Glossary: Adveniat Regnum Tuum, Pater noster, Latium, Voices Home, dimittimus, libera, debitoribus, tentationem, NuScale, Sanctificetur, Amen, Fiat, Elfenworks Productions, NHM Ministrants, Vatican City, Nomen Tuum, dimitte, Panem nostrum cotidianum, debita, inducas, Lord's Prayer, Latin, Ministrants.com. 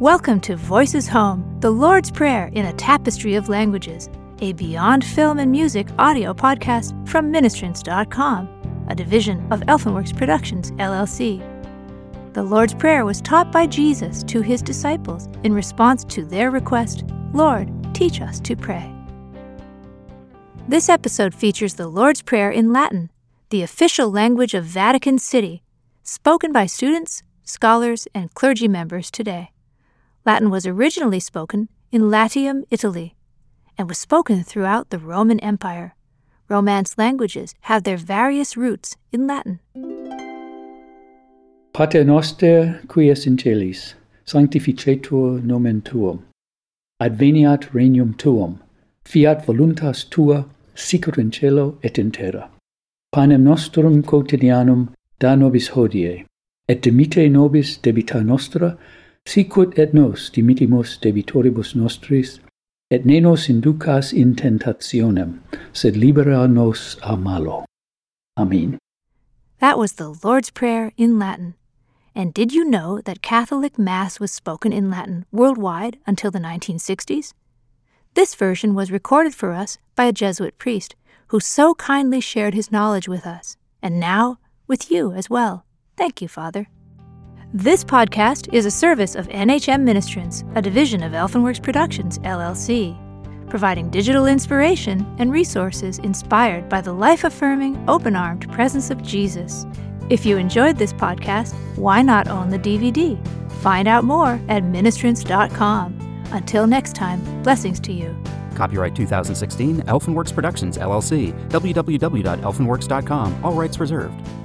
Welcome to Voices Home, the Lord's Prayer in a Tapestry of Languages, a Beyond Film and Music audio podcast from Ministrants.com, a division of Elfenworks Productions, LLC. The Lord's Prayer was taught by Jesus to his disciples in response to their request, Lord, teach us to pray. This episode features the Lord's Prayer in Latin, the official language of Vatican City, spoken by students, scholars, and clergy members today. Latin was originally spoken in Latium, Italy, and was spoken throughout the Roman Empire. Romance languages have their various roots in Latin. Pater noster, qui es in celis, sanctificetur nomen tuum. Adveniat regnum tuum. Fiat voluntas tua, sicut in cielo et in terra. Panem nostrum cotidianum da nobis hodie, et dimitte nobis debita nostra, sicut et nos dimittimus debitoribus nostris, et ne nos inducas in tentationem, sed libera nos a malo. Amen. That was the Lord's Prayer in Latin. And did you know that Catholic Mass was spoken in Latin worldwide until the 1960s? This version was recorded for us by a Jesuit priest who so kindly shared his knowledge with us, and now with you as well. Thank you, Father. This podcast is a service of NHM Ministrants, a division of Elfenworks Productions, LLC, providing digital inspiration and resources inspired by the life-affirming, open-armed presence of Jesus. If you enjoyed this podcast, why not own the DVD? Find out more at Ministrants.com. Until next time, blessings to you. Copyright 2016, Elfenworks Productions, LLC, www.elfenworks.com, all rights reserved.